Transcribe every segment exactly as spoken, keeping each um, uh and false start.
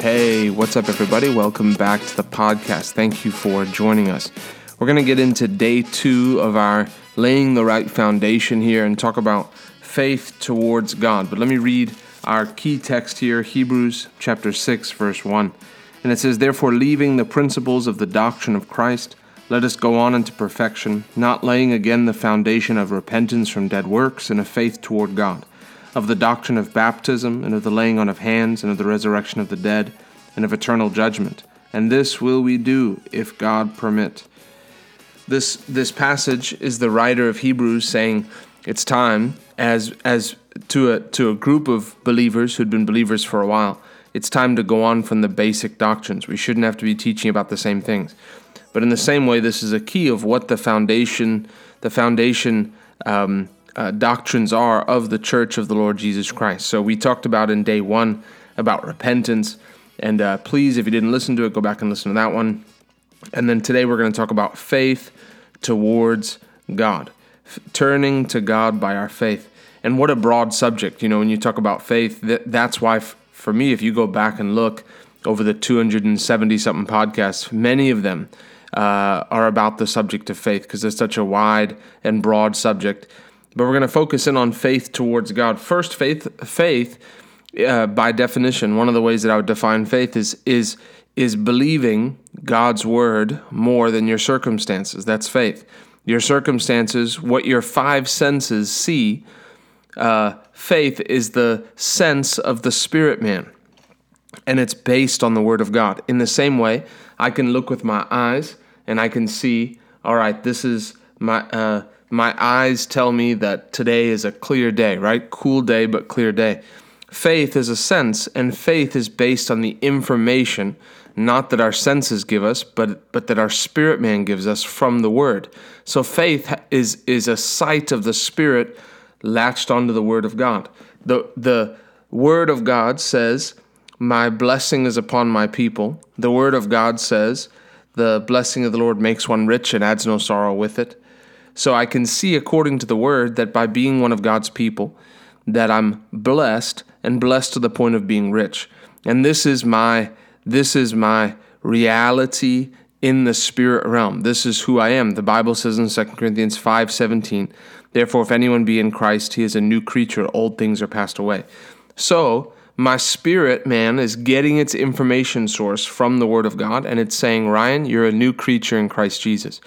Hey, what's up, everybody? Welcome back to the podcast. Thank you for joining us. We're going to get into day two of our Laying the Right Foundation here and talk about faith towards God. But let me read our key text here, Hebrews chapter six, verse one. And it says, "Therefore, leaving the principles of the doctrine of Christ, let us go on into perfection, not laying again the foundation of repentance from dead works and of faith toward God, of the doctrine of baptism, and of the laying on of hands, and of the resurrection of the dead, and of eternal judgment. And this will we do, if God permit." This this passage is the writer of Hebrews saying it's time, as as to a to a group of believers who'd been believers for a while, it's time to go on from the basic doctrines. We shouldn't have to be teaching about the same things. But in the same way, this is a key of what the foundation, the foundation um Uh, doctrines are of the Church of the Lord Jesus Christ. So we talked about in day one about repentance, and uh, please, if you didn't listen to it, go back and listen to that one. And then today we're going to talk about faith towards God, F- turning to God by our faith. And what a broad subject, you know, when you talk about faith, th- that's why f- for me, if you go back and look over the two hundred seventy something podcasts, many of them uh, are about the subject of faith, because it's such a wide and broad subject. But we're going to focus in on faith towards God. First, faith, faith, uh, by definition, one of the ways that I would define faith is is is believing God's word more than your circumstances. That's faith. Your circumstances, what your five senses see, uh, faith is the sense of the spirit man, and it's based on the word of God. In the same way, I can look with my eyes and I can see, all right, this is my... Uh, My eyes tell me that today is a clear day, right? Cool day, but clear day. Faith is a sense, and faith is based on the information, not that our senses give us, but but that our spirit man gives us from the Word. So faith is is a sight of the Spirit latched onto the Word of God. The, the Word of God says, "My blessing is upon my people." The Word of God says, "The blessing of the Lord makes one rich and adds no sorrow with it." So I can see, according to the Word, that by being one of God's people, that I'm blessed, and blessed to the point of being rich. And this is my this is my reality in the spirit realm. This is who I am. The Bible says in Second Corinthians five seventeen, "Therefore, if anyone be in Christ, he is a new creature. Old things are passed away." So my spirit man is getting its information source from the Word of God, and it's saying, "Ryan, you're a new creature in Christ Jesus."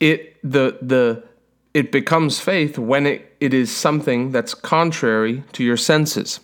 It the the it becomes faith when it, it is something that's contrary to your senses.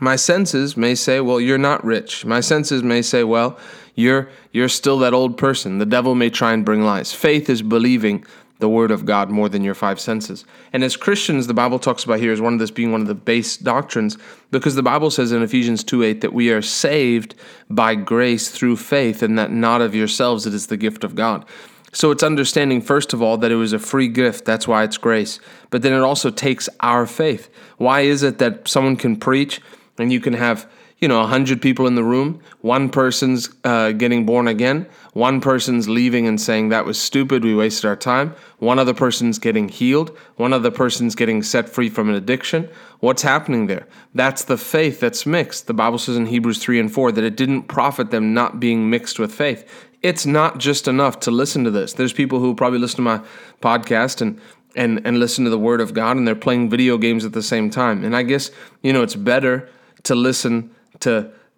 My senses may say, "Well, you're not rich." My senses may say, "Well, you're you're still that old person." The devil may try and bring lies. Faith is believing the Word of God more than your five senses. And as Christians, the Bible talks about here as one of this being one of the base doctrines, because the Bible says in Ephesians two eight that we are saved by grace through faith, and that not of yourselves, it is the gift of God. So it's understanding, first of all, that it was a free gift. That's why it's grace. But then it also takes our faith. Why is it that someone can preach and you can have, you know, one hundred people in the room, one person's uh, getting born again, one person's leaving and saying, "That was stupid, we wasted our time," one other person's getting healed, one other person's getting set free from an addiction? What's happening there? That's the faith that's mixed. The Bible says in Hebrews three and four that it didn't profit them not being mixed with faith. It's not just enough to listen to this. There's people who probably listen to my podcast and, and and listen to the Word of God, and they're playing video games at the same time. And I guess, you know, it's better to listen to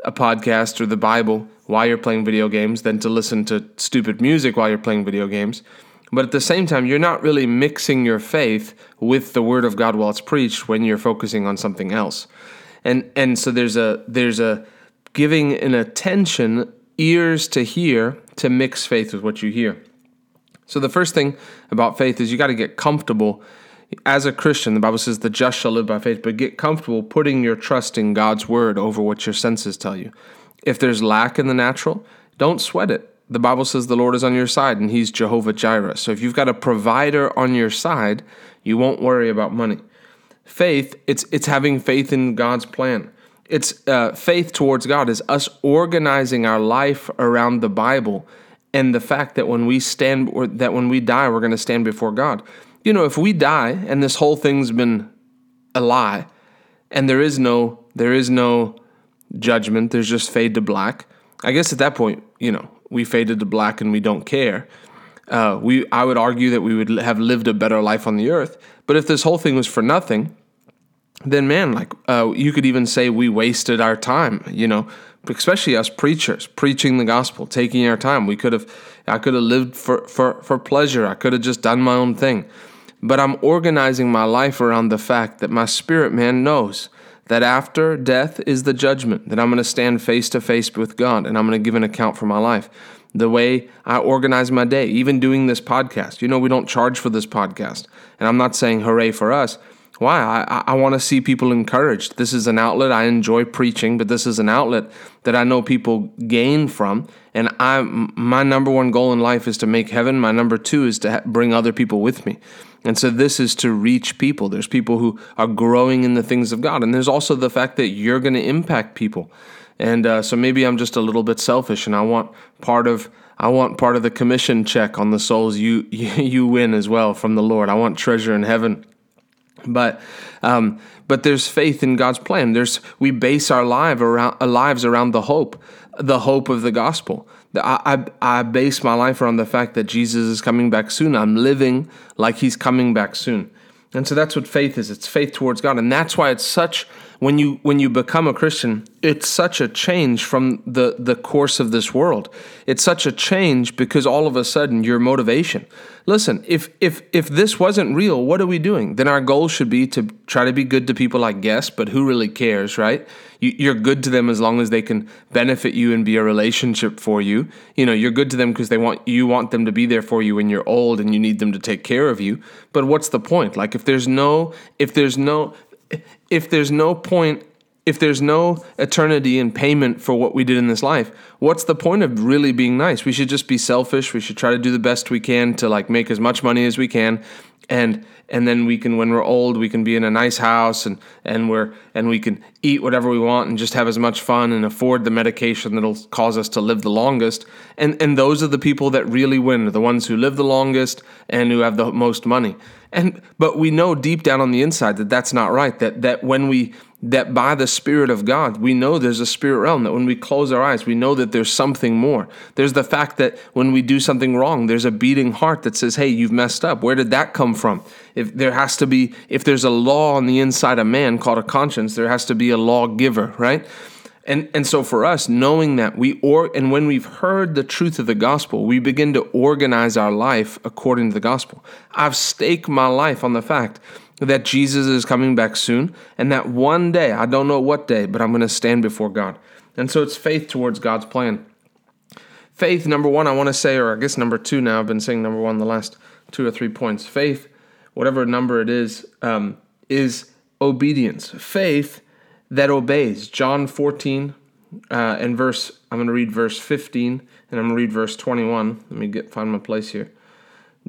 a podcast or the Bible while you're playing video games than to listen to stupid music while you're playing video games. But at the same time, you're not really mixing your faith with the Word of God while it's preached when you're focusing on something else. And and so there's a there's a giving an attention, ears to hear, to mix faith with what you hear. So the first thing about faith is you got to get comfortable. As a Christian, the Bible says the just shall live by faith, but get comfortable putting your trust in God's word over what your senses tell you. If there's lack in the natural, don't sweat it. The Bible says the Lord is on your side, and he's Jehovah Jireh. So if you've got a provider on your side, you won't worry about money. Faith, it's it's having faith in God's plan. It's uh, faith towards God is us organizing our life around the Bible and the fact that when we stand, or that when we die, we're going to stand before God. You know, if we die and this whole thing's been a lie, and there is no, there is no, judgment. There's just fade to black. I guess at that point, you know, we faded to black and we don't care. Uh, we, I would argue that we would have lived a better life on the earth. But if this whole thing was for nothing, then man, like uh, you could even say we wasted our time, you know, especially us preachers, preaching the gospel, taking our time. We could have, I could have lived for, for, for pleasure. I could have just done my own thing. But I'm organizing my life around the fact that my spirit man knows that after death is the judgment, that I'm going to stand face to face with God and I'm going to give an account for my life. The way I organize my day, even doing this podcast. You know, we don't charge for this podcast. And I'm not saying hooray for us. Why? I, I want to see people encouraged. This is an outlet. I enjoy preaching, but this is an outlet that I know people gain from. And I, my number one goal in life is to make heaven. My number two is to ha- bring other people with me. And so this is to reach people. There's people who are growing in the things of God. And there's also the fact that you're going to impact people. And uh, so maybe I'm just a little bit selfish, and I want part of I want part of the commission check on the souls you you win as well from the Lord. I want treasure in heaven. But um, but there's faith in God's plan. There's we base our life around, our lives around the hope, the hope of the gospel. I, I, I base my life around the fact that Jesus is coming back soon. I'm living like he's coming back soon. And so that's what faith is. It's faith towards God. And that's why it's such, when you when you become a Christian, it's such a change from the, the course of this world. It's such a change because all of a sudden your motivation. Listen, if if if this wasn't real, what are we doing? Then our goal should be to try to be good to people, I guess, but who really cares, right? You, you're good to them as long as they can benefit you and be a relationship for you. You know, you're good to them because they want you want them to be there for you when you're old and you need them to take care of you. But what's the point? Like if there's no if there's no if there's no point if there's no eternity in payment for what we did in this life, what's the point of really being nice? We should just be selfish. We should try to do the best we can to like make as much money as we can. And and then we can, when we're old, we can be in a nice house and and we're and we can eat whatever we want and just have as much fun and afford the medication that'll cause us to live the longest. And and those are the people that really win, the ones who live the longest and who have the most money. And but we know deep down on the inside that that's not right. That that when we that by the Spirit of God, we know there's a spirit realm, that when we close our eyes, we know that there's something more. There's the fact that when we do something wrong, there's a beating heart that says, hey, you've messed up. Where did that come from? If there has to be, if there's a law on the inside of man called a conscience, there has to be a lawgiver, right? And and so for us, knowing that we, or and when we've heard the truth of the gospel, we begin to organize our life according to the gospel. I've staked my life on the fact that Jesus is coming back soon, and that one day, I don't know what day, but I'm going to stand before God. And so it's faith towards God's plan. Faith, number one, I want to say, or I guess number two now, I've been saying number one the last two or three points. Faith, whatever number it is, um, is obedience. Faith that obeys. John fourteen uh, and verse, I'm going to read verse fifteen, and I'm going to read verse twenty-one. Let me get find my place here.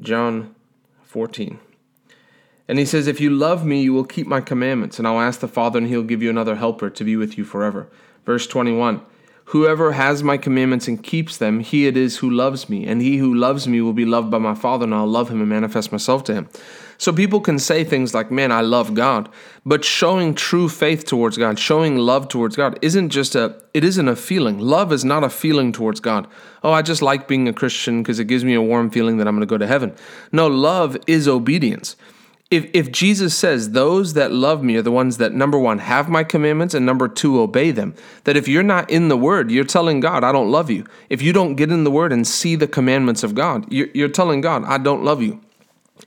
John fourteen. And he says, if you love me, you will keep my commandments, and I'll ask the Father, and he'll give you another helper to be with you forever. Verse twenty-one, whoever has my commandments and keeps them, he it is who loves me, and he who loves me will be loved by my Father, and I'll love him and manifest myself to him. So people can say things like, man, I love God, but showing true faith towards God, showing love towards God isn't just a, it isn't a feeling. Love is not a feeling towards God. Oh, I just like being a Christian because it gives me a warm feeling that I'm going to go to heaven. No, love is obedience. If if Jesus says those that love me are the ones that, number one, have my commandments, and number two, obey them, that if you're not in the Word, you're telling God, I don't love you. If you don't get in the Word and see the commandments of God, you're, you're telling God, I don't love you.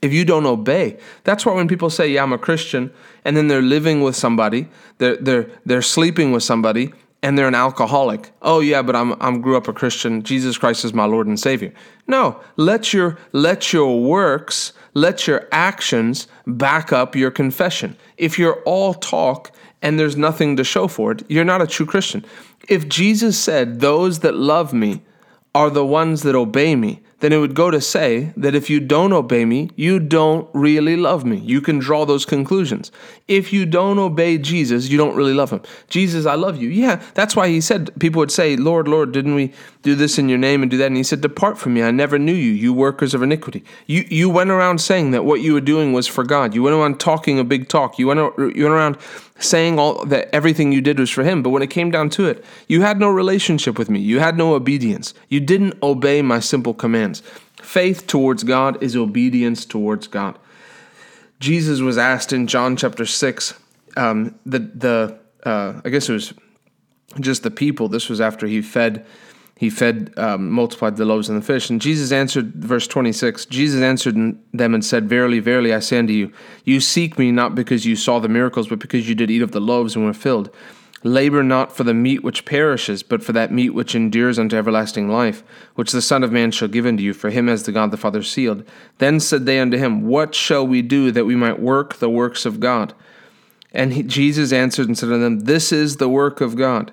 If you don't obey, that's why when people say, yeah, I'm a Christian, and then they're living with somebody, they're they're they're sleeping with somebody, and they're an alcoholic. Oh yeah, but I'm I'm grew up a Christian. Jesus Christ is my Lord and Savior. No, let your let your works, let your actions back up your confession. If you're all talk and there's nothing to show for it, you're not a true Christian. If Jesus said, "Those that love me are the ones that obey me," then it would go to say that if you don't obey me, you don't really love me. You can draw those conclusions. If you don't obey Jesus, you don't really love him. Jesus, I love you. Yeah, that's why he said, people would say, Lord, Lord, didn't we do this in your name and do that? And he said, depart from me. I never knew you, you workers of iniquity. You you went around saying that what you were doing was for God. You went around talking a big talk. You went, you went around saying all that everything you did was for him. But when it came down to it, you had no relationship with me. You had no obedience. You didn't obey my simple commands. Faith towards God is obedience towards God. Jesus was asked in John chapter six, um, the, the uh, I guess it was just the people. This was after he fed, he fed, um, multiplied the loaves and the fish. And Jesus answered, verse twenty-six, Jesus answered them and said, verily, verily, I say unto you, you seek me not because you saw the miracles, but because you did eat of the loaves and were filled. Labor not for the meat which perishes, but for that meat which endures unto everlasting life, which the Son of Man shall give unto you, for him has the God the Father sealed. Then said they unto him, what shall we do that we might work the works of God? And he, Jesus answered and said unto them, this is the work of God,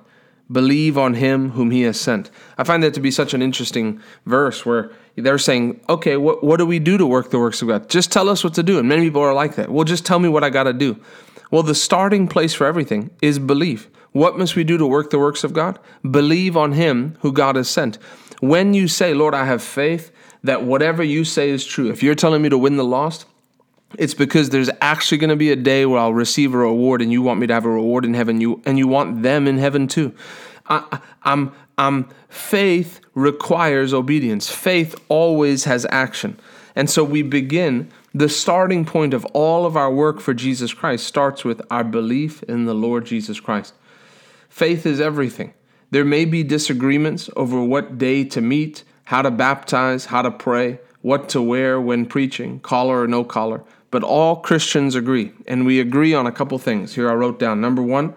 believe on him whom he has sent. I find that to be such an interesting verse where they're saying, okay, what, what do we do to work the works of God? Just tell us what to do. And many people are like that. Well, just tell me what I got to do. Well, the starting place for everything is belief. What must we do to work the works of God? Believe on him who God has sent. When you say, Lord, I have faith that whatever you say is true, if you're telling me to win the lost, it's because there's actually going to be a day where I'll receive a reward, and you want me to have a reward in heaven, you and you want them in heaven too. I, I'm, I'm, faith requires obedience. Faith always has action. And so we begin, the starting point of all of our work for Jesus Christ starts with our belief in the Lord Jesus Christ. Faith is everything. There may be disagreements over what day to meet, how to baptize, how to pray, what to wear when preaching, collar or no collar, but all Christians agree, and we agree on a couple things. Here I wrote down, number one,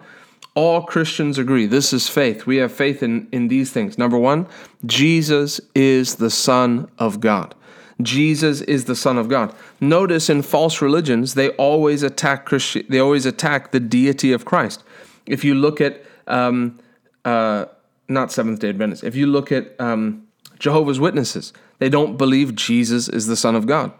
all Christians agree. This is faith. We have faith in, in these things. Number one, Jesus is the Son of God. Jesus is the Son of God. Notice in false religions, they always attack Christi- they always attack the deity of Christ. If you look at Um, uh, not Seventh-day Adventists. If you look at um, Jehovah's Witnesses, they don't believe Jesus is the Son of God.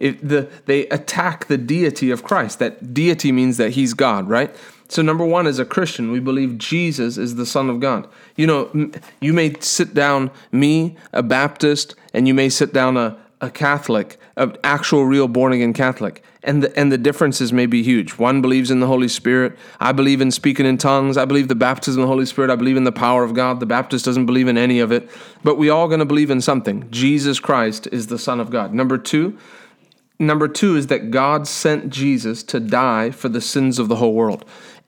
If the, they attack the deity of Christ. That deity means that he's God, right? So number one, as a Christian, we believe Jesus is the Son of God. You know, you may sit down me, a Baptist, and you may sit down a, a Catholic, an actual real born-again Catholic. And the, and the differences may be huge. One believes in the Holy Spirit. I believe in speaking in tongues. I believe the baptism of the Holy Spirit. I believe in the power of God. The Baptist doesn't believe in any of it. But we all going to believe in something. Jesus Christ is the Son of God. Number two, number two is that God sent Jesus to die for the sins of the whole world.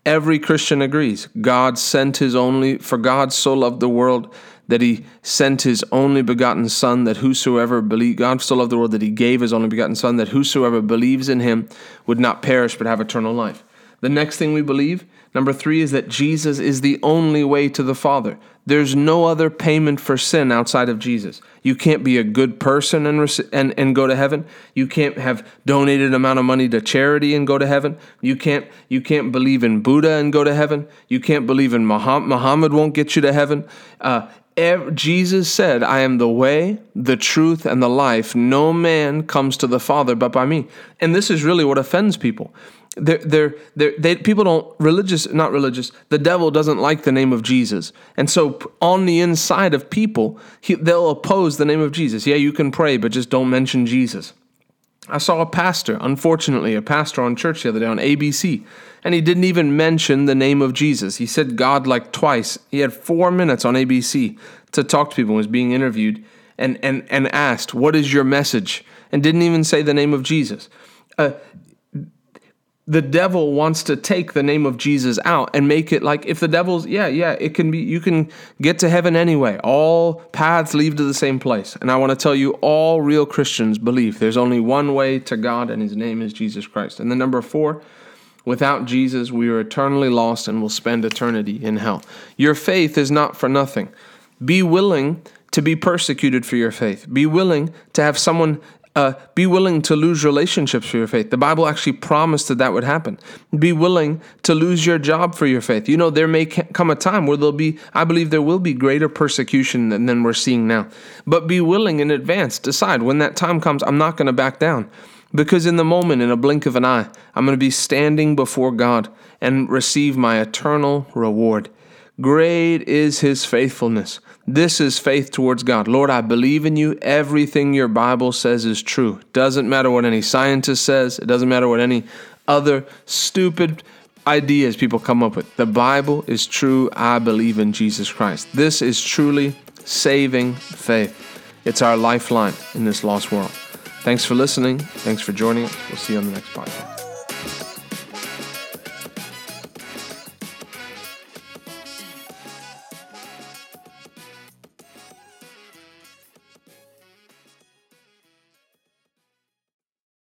Every Christian agrees. God sent his only, for God so loved the world that he sent his only begotten Son, that whosoever believes, God so loved the world that he gave his only begotten Son, that whosoever believes in him would not perish but have eternal life. The next thing we believe, number three, is that Jesus is the only way to the Father. There's no other payment for sin outside of Jesus. You can't be a good person and rec- and, and go to heaven. You can't have donated an amount of money to charity and go to heaven. You can't you can't believe in Buddha and go to heaven. You can't believe in Muhammad. Muhammad won't get you to heaven. Uh, Jesus said, I am the way, the truth, and the life. No man comes to the Father but by me. And this is really what offends people. They're, they're, they're, they people don't, religious, not religious, the devil doesn't like the name of Jesus. And so on the inside of people, he, they'll oppose the name of Jesus. Yeah, you can pray, but just don't mention Jesus. I saw a pastor, unfortunately, a pastor on church the other day on A B C, and he didn't even mention the name of Jesus. He said God like twice. He had four minutes on A B C to talk to people, was being interviewed, and and and asked, what is your message? And didn't even say the name of Jesus. Uh, the devil wants to take the name of Jesus out and make it like, if the devil's, yeah, yeah, it can be, you can get to heaven anyway. All paths lead to the same place. And I want to tell you, all real Christians believe there's only one way to God, and his name is Jesus Christ. And then number four, without Jesus, we are eternally lost and will spend eternity in hell. Your faith is not for nothing. Be willing to be persecuted for your faith. Be willing to have someone Uh, be willing to lose relationships for your faith. The Bible actually promised that that would happen. Be willing to lose your job for your faith. You know, there may come a time where there'll be, I believe there will be greater persecution than, than we're seeing now. But be willing in advance. Decide when that time comes, I'm not going to back down. Because in the moment, in a blink of an eye, I'm going to be standing before God and receive my eternal reward. Great is his faithfulness. This is faith towards God. Lord, I believe in you. Everything your Bible says is true. Doesn't matter what any scientist says. It doesn't matter what any other stupid ideas people come up with. The Bible is true. I believe in Jesus Christ. This is truly saving faith. It's our lifeline in this lost world. Thanks for listening. Thanks for joining us. We'll see you on the next podcast.